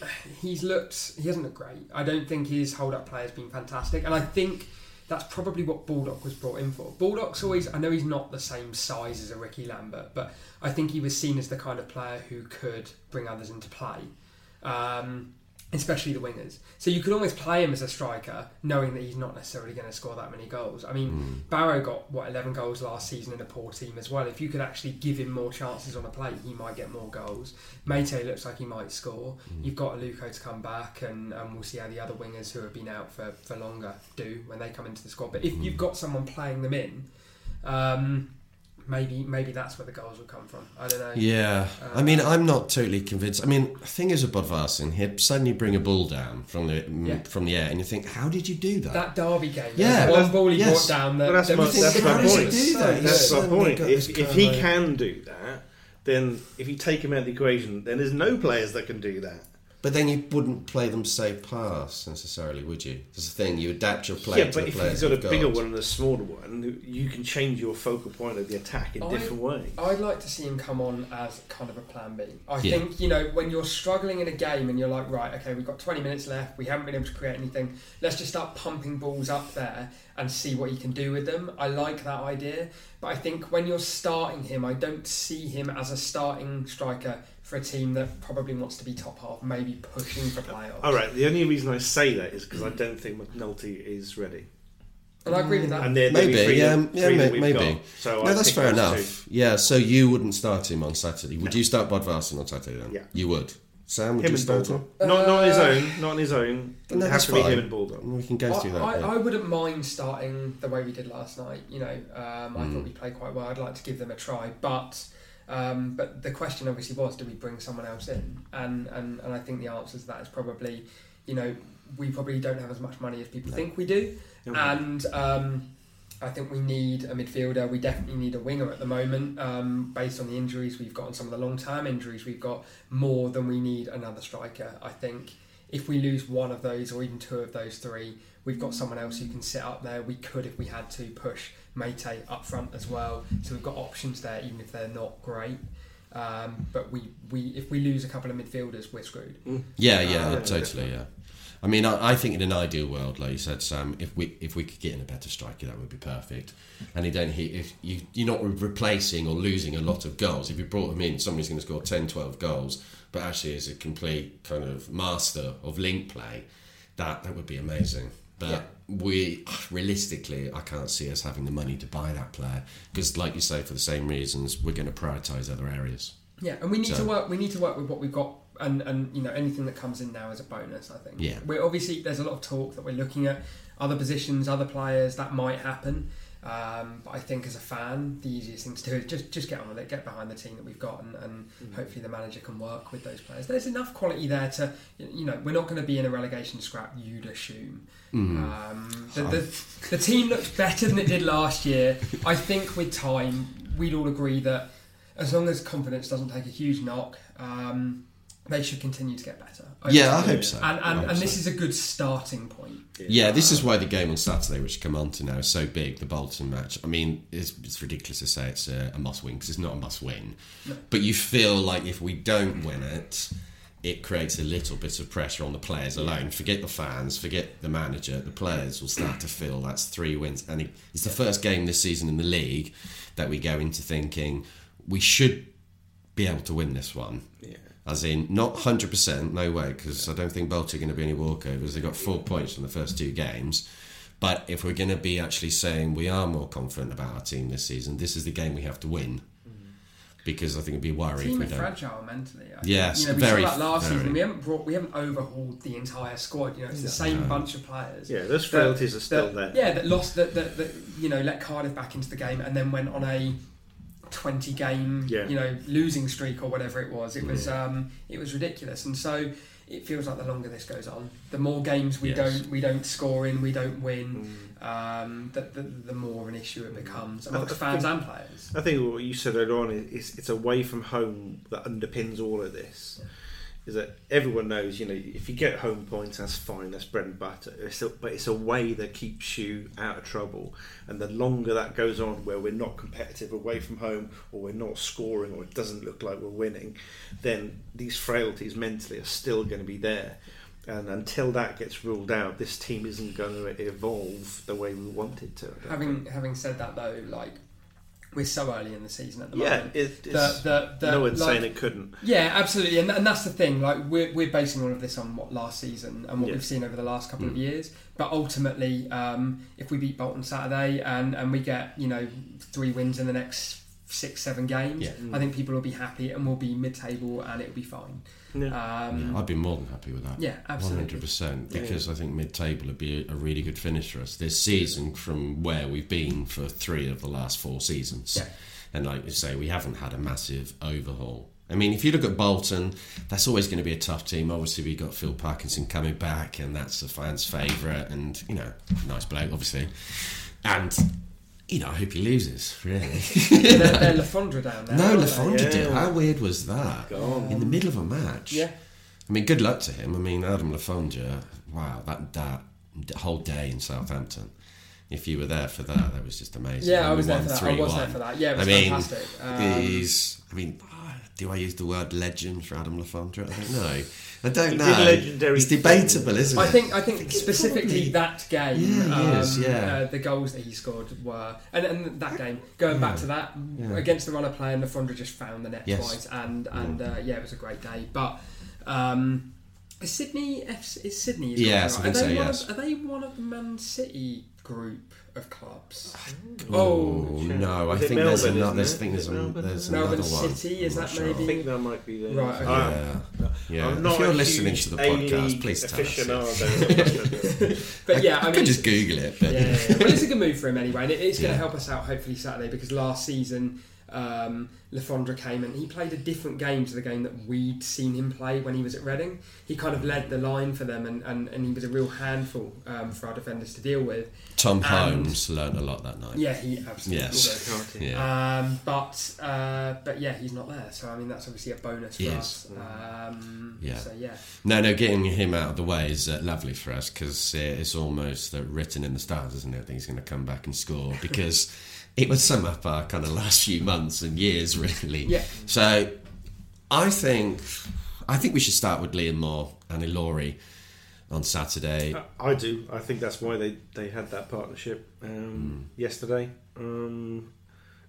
hasn't looked great. I don't think his hold-up play has been fantastic, and I think that's probably what Baldock was brought in for. Baldock's always, I know he's not the same size as a Ricky Lambert, but I think he was seen as the kind of player who could bring others into play, especially the wingers. So you could almost play him as a striker, knowing that he's not necessarily going to score that many goals. I mean, Barrow got, 11 goals last season in a poor team as well. If you could actually give him more chances on a plate, he might get more goals. Meite looks like he might score. You've got Aluko to come back, and we'll see how the other wingers who have been out for longer do when they come into the squad. But if you've got someone playing them in... Maybe that's where the goals will come from. I don't know. Yeah. I mean, I'm not totally convinced. I mean, the thing is with Bodvarsson, he'd suddenly bring a ball down from the air, and you think, how did you do that? That Derby game. Yeah. One ball he brought down. That's my point. If he can do that, then if you take him out of the equation, then there's no players that can do that. But then you wouldn't play them safe pass necessarily, would you? That's the thing, you adapt your play to the players. Yeah, but if you've got a bigger one and a smaller one, you can change your focal point of the attack in different ways. I'd like to see him come on as kind of a plan B. I think, you know, when you're struggling in a game and you're like, right, okay, we've got 20 minutes left, we haven't been able to create anything, let's just start pumping balls up there and see what you can do with them. I like that idea. But I think when you're starting him, I don't see him as a starting striker for a team that probably wants to be top half, maybe pushing for playoffs. All right, the only reason I say that is because I don't think McNulty is ready. And I agree with that. And maybe. So no, that's fair enough. Yeah, so you wouldn't start him on Saturday. Would you start Bodvarsson on Saturday then? Yeah. You would. Sam, would you start him? Not on his own. It has to be him and Baldock. We can go through that. I wouldn't mind starting the way we did last night. You know, I thought we played quite well. I'd like to give them a try, but the question obviously was, do we bring someone else in? And I think the answer to that is probably, you know, we probably don't have as much money as people think we do. Okay. And I think we need a midfielder. We definitely need a winger at the moment. Based on the injuries we've got and some of the long-term injuries we've got, more than we need another striker. I think if we lose one of those or even two of those three, we've got someone else who can sit up there. We could, if we had to, push Meite up front as well. So we've got options there, even if they're not great. But we if we lose a couple of midfielders, we're screwed. Yeah, totally. I mean, I think in an ideal world, like you said, Sam, if we could get in a better striker, that would be perfect. And you're not replacing or losing a lot of goals. If you brought him in, somebody's going to score 10, 12 goals, but actually is a complete kind of master of link play, that would be amazing. But we realistically, I can't see us having the money to buy that player because, like you say, for the same reasons, we're going to prioritise other areas. Yeah, and we need to work with what we've got. And you know, anything that comes in now is a bonus, I think. Yeah. We're obviously, there's a lot of talk that we're looking at other positions, other players, that might happen. But I think as a fan, the easiest thing to do is just get on with it, get behind the team that we've got, and hopefully the manager can work with those players. There's enough quality there to, you know, we're not going to be in a relegation scrap, you'd assume. The team looks better than it did last year. I think with time, we'd all agree that as long as confidence doesn't take a huge knock, they should continue to get better. I hope so. And this is a good starting point. Yeah, this is why the game on Saturday, which come on to now, is so big, the Bolton match. I mean, it's ridiculous to say it's a must-win, because it's not a must-win. No. But you feel like if we don't win it, it creates a little bit of pressure on the players alone. Forget the fans, forget the manager, the players will start to feel that's three wins. And it's the first game this season in the league that we go into thinking, we should be able to win this one. Yeah. As in, not 100%, no way, because I don't think Bolton are going to be any walkovers. They've got 4 points from the first two games. But if we're going to be actually saying we are more confident about our team this season, this is the game we have to win. Because I think it'd be worry if we don't. Team are fragile mentally. I think we saw that last season. We haven't overhauled the entire squad. You know, it's the same bunch of players. Yeah, those frailties are still there. Yeah, that lost, let Cardiff back into the game and then went on a 20-game, losing streak or whatever it was. It was ridiculous, and so it feels like the longer this goes on, the more games we don't score in, we don't win, the more of an issue it becomes amongst fans and players. I think what you said earlier on is it's away from home that underpins all of this. Yeah. Is that everyone knows? You know, if you get home points, that's fine. That's bread and butter. But it's a way that keeps you out of trouble. And the longer that goes on, where we're not competitive away from home, or we're not scoring, or it doesn't look like we're winning, then these frailties mentally are still going to be there. And until that gets ruled out, this team isn't going to evolve the way we want it to. Having said that, though, like, we're so early in the season at the moment. Yeah, no one's saying it couldn't. Yeah, absolutely, and that's the thing. Like we're basing all of this on what last season and what we've seen over the last couple of years. But ultimately, if we beat Bolton Saturday and we get 3 wins in the next 6-7 games, I think people will be happy and we'll be mid-table and it'll be fine. Yeah. I'd be more than happy with that. Yeah, absolutely, 100%. Because I think mid-table would be a really good finish for us this season, from where we've been for 3 of the last 4 seasons. Yeah. And like you say, we haven't had a massive overhaul. I mean, if you look at Bolton, that's always going to be a tough team. Obviously, we got Phil Parkinson coming back, and that's the fans' favourite, and, you know, nice bloke, obviously. And, you know, I hope he loses, really. They're Le Fondre down there. No, Le Fondre did. How weird was that? God. In the middle of a match. Yeah. I mean, good luck to him. I mean, Adam Le Fondre, wow, that whole day in Southampton. If you were there for that was just amazing. Yeah, I was there for that. Yeah, it was fantastic. Do I use the word legend for Adam Le Fondre? I don't know. It's debatable, isn't it? I think specifically that game, the goals that he scored were... And that game, going back to that, against the run of play, and Le Fondre just found the net twice. And it was a great day. But... Sydney is yes, right. I think are they one of the Man City group of clubs? I think there's another. Melbourne City, is that sure. Maybe? I think that might be there. Right. Okay. If you're listening to the podcast, please tell us. But yeah, I mean, could just Google it. But but it's a good move for him anyway, and it's going to help us out hopefully Saturday, because last season. Le Fondre came and he played a different game to the game that we'd seen him play when he was at Reading. He kind of led the line for them, and he was a real handful for our defenders to deal with. Holmes learned a lot that night. Yeah, he absolutely did. Yeah. But he's not there, so I mean that's obviously a bonus for us. Getting him out of the way is lovely for us, because it's almost written in the stars, isn't it, that he's going to come back and score, because it would sum up our kind of last few months and years, really. Yeah. So I think we should start with Liam Moore and Ilori on Saturday. I do. I think that's why they had that partnership yesterday.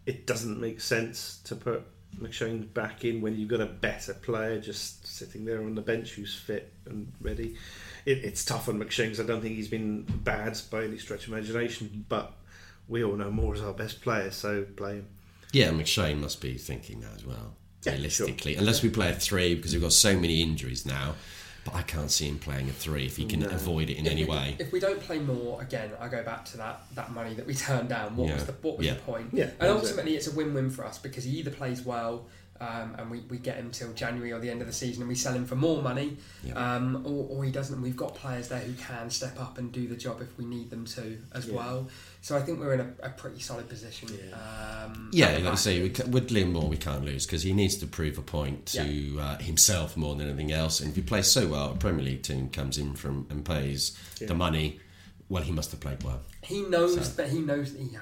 It doesn't make sense to put McShane back in when you've got a better player just sitting there on the bench who's fit and ready. It's tough on McShane, because I don't think he's been bad by any stretch of imagination, but we all know Moore is our best player, so play him. Yeah, McShane must be thinking that as well, realistically. Sure. Unless we play a 3, because we've got so many injuries now. But I can't see him playing a 3 if he can avoid it in any way. If we don't play Moore, again, I go back to that money that we turned down. What was the point? Yeah. And ultimately, it's a win-win for us, because he either plays well and we get him till January or the end of the season and we sell him for more money, or he doesn't. We've got players there who can step up and do the job if we need them to as well. So I think we're in a pretty solid position. Yeah, like I say, with Liam Moore, we can't lose, because he needs to prove a point to himself more than anything else. And if he plays so well, a Premier League team comes in and pays the money. Well, he must have played well. He knows that he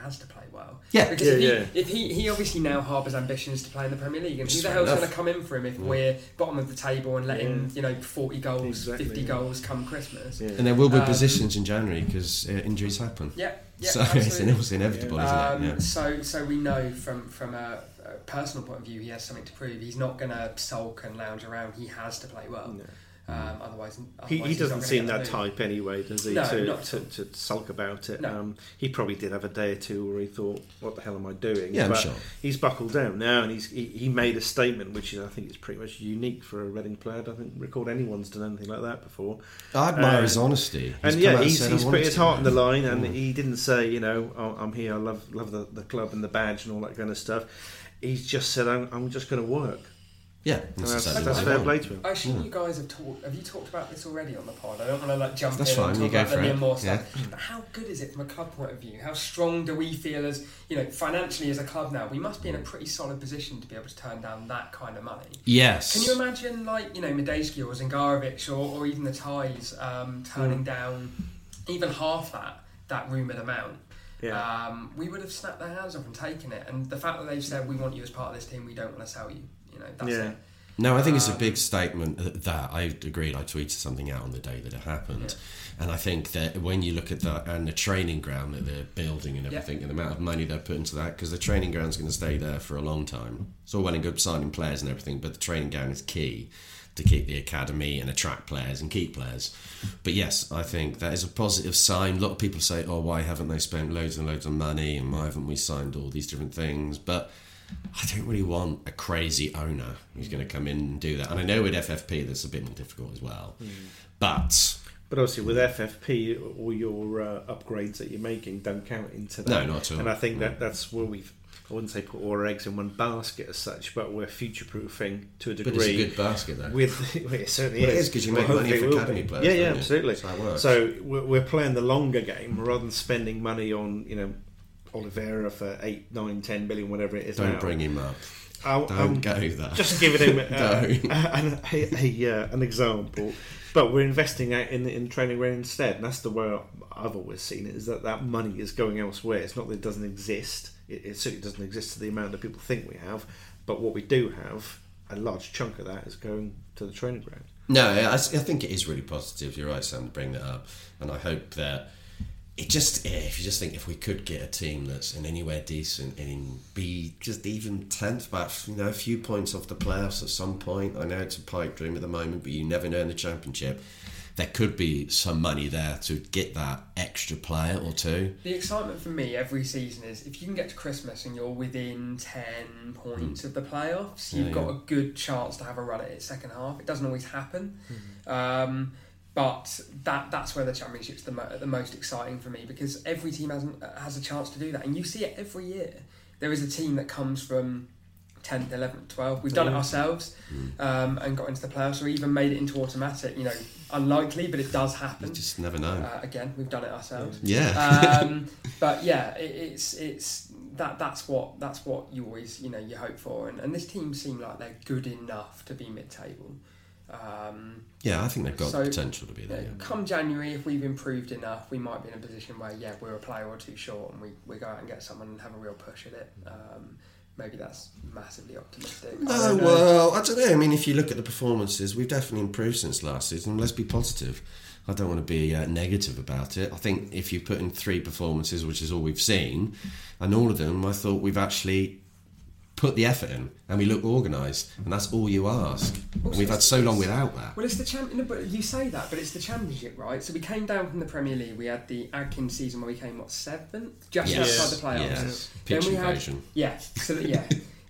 has to play well. Yeah, because if he obviously now harbours ambitions to play in the Premier League, and who the hell's going to come in for him if we're bottom of the table and let him, 40 goals, 50 goals come Christmas? Yeah. And there will be positions in January, because injuries happen. Yeah. Yeah, so absolutely. It's inevitable, isn't it? Yeah. So we know from a personal point of view, he has something to prove. He's not going to sulk and lounge around. He has to play well. No. Otherwise he doesn't seem that type anyway, does he? No, to sulk about it. No. He probably did have a day or two where he thought, "What the hell am I doing?" Yeah, but I'm sure he's buckled down now, and he made a statement which I think is pretty much unique for a Reading player. I don't record anyone's done anything like that before. I admire his honesty, he's put his heart on the line, and he didn't say, "I'm here, I love the club and the badge and all that kind of stuff." He's just said, "I'm just going to work." Yeah, that's fair play to him. Actually, you guys have you talked about this already on the pod? I don't want to jump in and talk about the more stuff. But how good is it from a club point of view? How strong do we feel as financially as a club now? We must be in a pretty solid position to be able to turn down that kind of money. Yes. Can you imagine Medeski or Zingarevic or even the Ties turning down even half that rumoured amount? Yeah. We would have snapped their hands off and taken it. And the fact that they've said, "We want you as part of this team. We don't want to sell you." That's it. No, I think it's a big statement that I agreed. I tweeted something out on the day that it happened, and I think that when you look at that and the training ground that they're building and everything, and the amount of money they're putting into that, because the training ground's going to stay there for a long time. It's all well and good signing players and everything, but the training ground is key to keep the academy and attract players and keep players. But yes, I think that is a positive sign. A lot of people say, "Oh, why haven't they spent loads and loads of money, and why haven't we signed all these different things?" But I don't really want a crazy owner who's going to come in and do that. And I know with FFP that's a bit more difficult as well. Mm. But obviously with FFP, all your upgrades that you're making don't count into that. No, not at all. And I think that's where we've... I wouldn't say put all our eggs in one basket as such, but we're future-proofing to a degree. But it's a good basket, though. It certainly is. Because you make money for academy players. Yeah, yeah, absolutely. That's how it works. So we're playing the longer game rather than spending money on, you know, Oliveira for 8, 9, 10 million, whatever it is. Don't bring him up. Don't go there. Just giving him an example. But we're investing in training run instead, and that's the way I've always seen it, is that money is going elsewhere. It's not that it doesn't exist. It certainly doesn't exist to the amount that people think we have, but what we do have, a large chunk of that is going to the training ground. No, I think it is really positive. You're right, Sam, to bring that up, and I hope that if we could get a team that's in anywhere decent and be just even 10th, but a few points off the playoffs at some point. I know it's a pipe dream at the moment, but you never know in the Championship. There could be some money there to get that extra player or two. The excitement for me every season is if you can get to Christmas and you're within 10 points of the playoffs, you've got a good chance to have a run at it second half. It doesn't always happen. But that's where the Championship's the most exciting for me, because every team has a chance to do that, and you see it every year. There is a team that comes from 10th, 11th, 12th. We've done it ourselves and got into the playoffs, or even made it into automatic. You know, unlikely, but it does happen. You just never know. Again, we've done it ourselves. Yeah. But yeah, it's that's what you always you hope for, and this team seem like they're good enough to be mid-table. I think they've got the potential to be there. Come January, if we've improved enough, we might be in a position where we're a player or two short, and we go out and get someone and have a real push at it. Maybe that's massively optimistic. I don't know. I mean, if you look at the performances, we've definitely improved since last season. Let's be positive. I don't want to be negative about it. I think if you put in 3 performances, which is all we've seen, and all of them, I thought we've actually put the effort in, and we look organised, and that's all you ask. Also, we've had so long without that. Well, it's the Championship, but you say that, but it's the Championship, right? So we came down from the Premier League. We had the Adkins season where we came 7th, just outside the playoffs. Yes. Pitch invasion.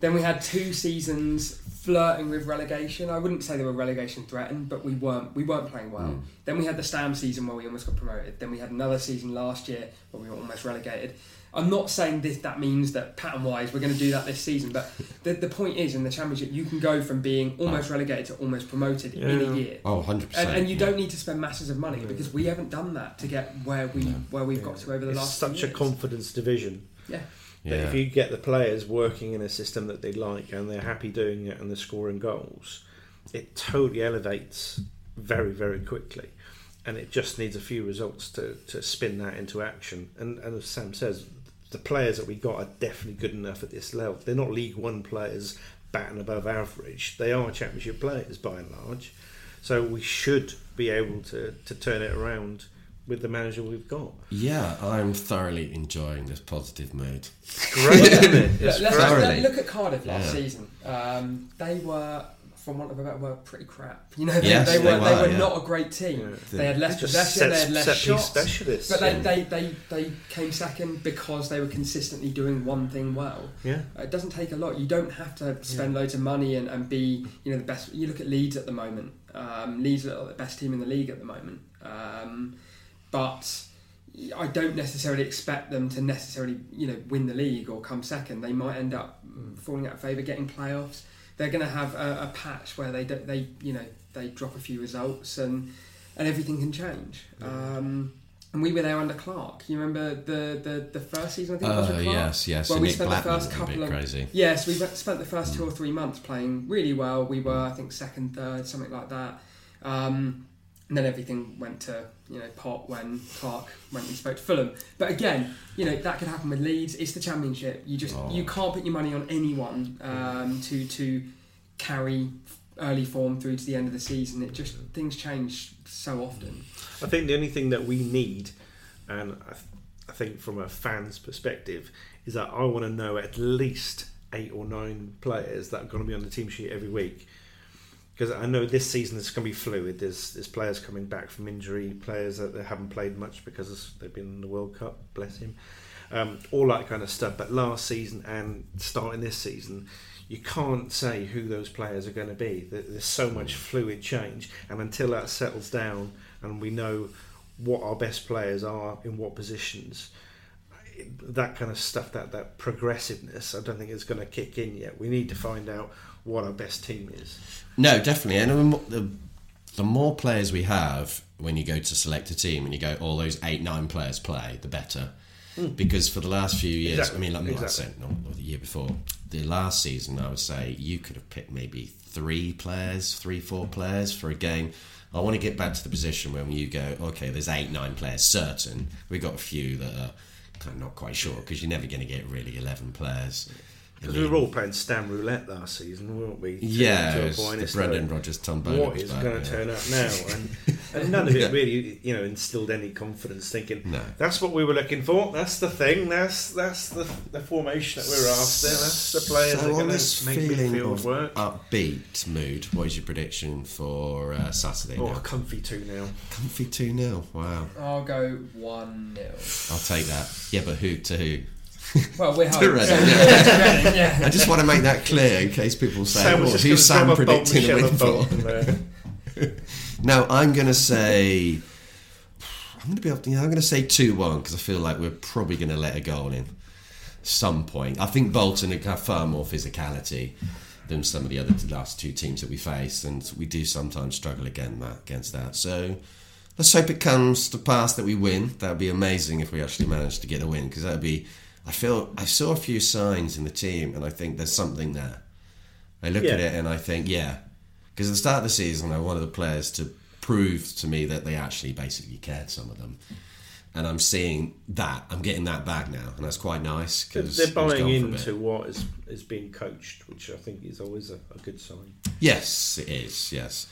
Then we had 2 seasons flirting with relegation. I wouldn't say they were relegation threatened, but we weren't playing well. Then we had the Stam season where we almost got promoted. Then we had another season last year where we were almost relegated. I'm not saying that means that pattern-wise we're going to do that this season, but the point is, in the Championship, you can go from being almost relegated to almost promoted in a year. Oh, 100%. And you don't need to spend masses of money, because we haven't done that to get where we've got to over the last 2 years. It's such a confidence division. Yeah. That if you get the players working in a system that they like and they're happy doing it and they're scoring goals, it totally elevates very, very quickly. And it just needs a few results to spin that into action. And as Sam says, the players that we got are definitely good enough at this level. They're not League One players batting above average. They are Championship players by and large. So we should be able to turn it around with the manager we've got. Yeah, I'm thoroughly enjoying this positive mood. Great, isn't it? Let's look at Cardiff last season. They were, from want of a better word, pretty crap. They were not a great team. Yeah. They had less possession, they had less shots. Specialists. But they came second because they were consistently doing one thing well. Yeah. It doesn't take a lot. You don't have to spend loads of money and be the best. You look at Leeds at the moment. Leeds are the best team in the league at the moment. But I don't necessarily expect them to win the league or come second. They might end up falling out of favour, getting playoffs. They're going to have a patch where they drop a few results and everything can change. And we were there under Clark. You remember the first season? I think it was Clark. Yes. Well, we spent the first couple of crazy. Yes, we spent the first 2 or 3 months playing really well. We were, I think, second, third, something like that. And then everything went to pot when Clark went and spoke to Fulham. But again, that could happen with Leeds. It's the Championship. You just you can't put your money on anyone to carry early form through to the end of the season. It just things change so often. I think the only thing that we need, and I think from a fan's perspective, is that I want to know at least 8 or 9 players that are going to be on the team sheet every week. Because I know this season it's going to be fluid. There's players coming back from injury, players that they haven't played much because they've been in the World Cup, bless him, all that kind of stuff. But last season and starting this season, you can't say who those players are going to be. There's so much fluid change, and until that settles down and we know what our best players are in what positions, that kind of stuff, that progressiveness, I don't think it's going to kick in yet. We need to find out what our best team is. No, definitely. And the more players we have, when you go to select a team and you go, all those 8-9 players play, the better. Mm. Because for the last few years, the year before, the last season, I would say you could have picked maybe 3-4 players for a game. I want to get back to the position where you go, okay, there's 8-9 players certain. We've got a few that are kind of not quite sure, because you're never going to get really 11 players. Because we were all playing Stam roulette last season, weren't we? Yeah, it was the Brendan Rodgers Tombola. What is going to turn up now? And none of it really, instilled any confidence. Thinking that's what we were looking for. That's the thing. That's the formation that we're after. That's the players that are going to make midfield work. Upbeat mood. What is your prediction for Saturday? Oh, comfy 2-0. Comfy 2-0. Wow. I'll go 1-0. I'll take that. Yeah, but who to who? Well, we're home. I just want to make that clear in case people say, who's Sam predicting a win for? No, I'm going to say 2-1, because I feel like we're probably going to let a goal in some point. I think Bolton have far more physicality than some of the other last two teams that we faced, and we do sometimes struggle against that. So let's hope it comes to pass that we win. That would be amazing if we actually managed to get a win, because that would be... I saw a few signs in the team, and I think there's something there. I look at it and I think, because at the start of the season, I wanted the players to prove to me that they actually basically cared, some of them. And I'm seeing that. I'm getting that back now, and that's quite nice. Cause they're buying into what is being coached, which I think is always a good sign. Yes, it is, yes.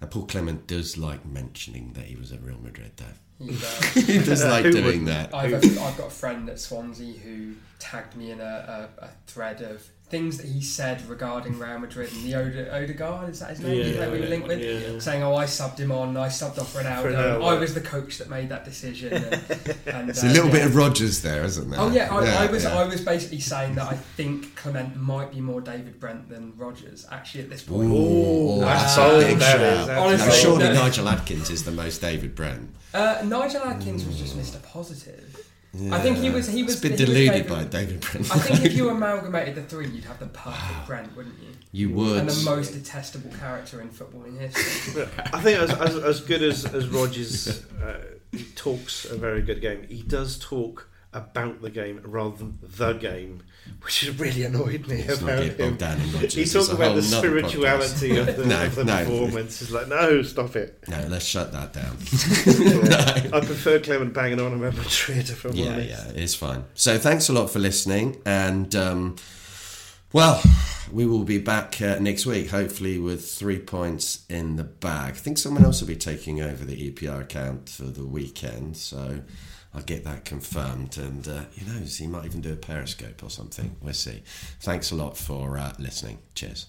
Now, Paul Clement does like mentioning that he was at Real Madrid, though. He does like doing that. I've got a friend at Swansea who tagged me in a thread of things that he said regarding Real Madrid and the Odegaard, is that his name? Yeah, that we were linked with, saying, "Oh, I subbed him on. I subbed off Ronaldo. I was the coach that made that decision." And it's a little bit of Rodgers there, isn't there? Oh yeah, I was basically saying that I think Clement might be more David Brent than Rodgers actually at this point. Ooh, that's a big shout. Honestly, surely Nigel Adkins is the most David Brent. Nigel Adkins was just Mr. Positive. Yeah. I think he was a bit deluded by David Brent. I think if you amalgamated the three, you'd have the perfect Brent, wouldn't you? You would. And the most detestable character in football in history. I think as good as Rodgers talks a very good game, he does talk about the game rather than the game, which has really annoyed me about him. He talked about the spirituality of the, of the performance. He's like, no, stop it. No, let's shut that down. No. I prefer Clement banging on about Madrid, if I'm honest. Yeah, it's fine. So thanks a lot for listening, and we will be back next week, hopefully with 3 points in the bag. I think someone else will be taking over the EPR account for the weekend, so... I'll get that confirmed, and who knows, he might even do a Periscope or something. We'll see. Thanks a lot for listening. Cheers.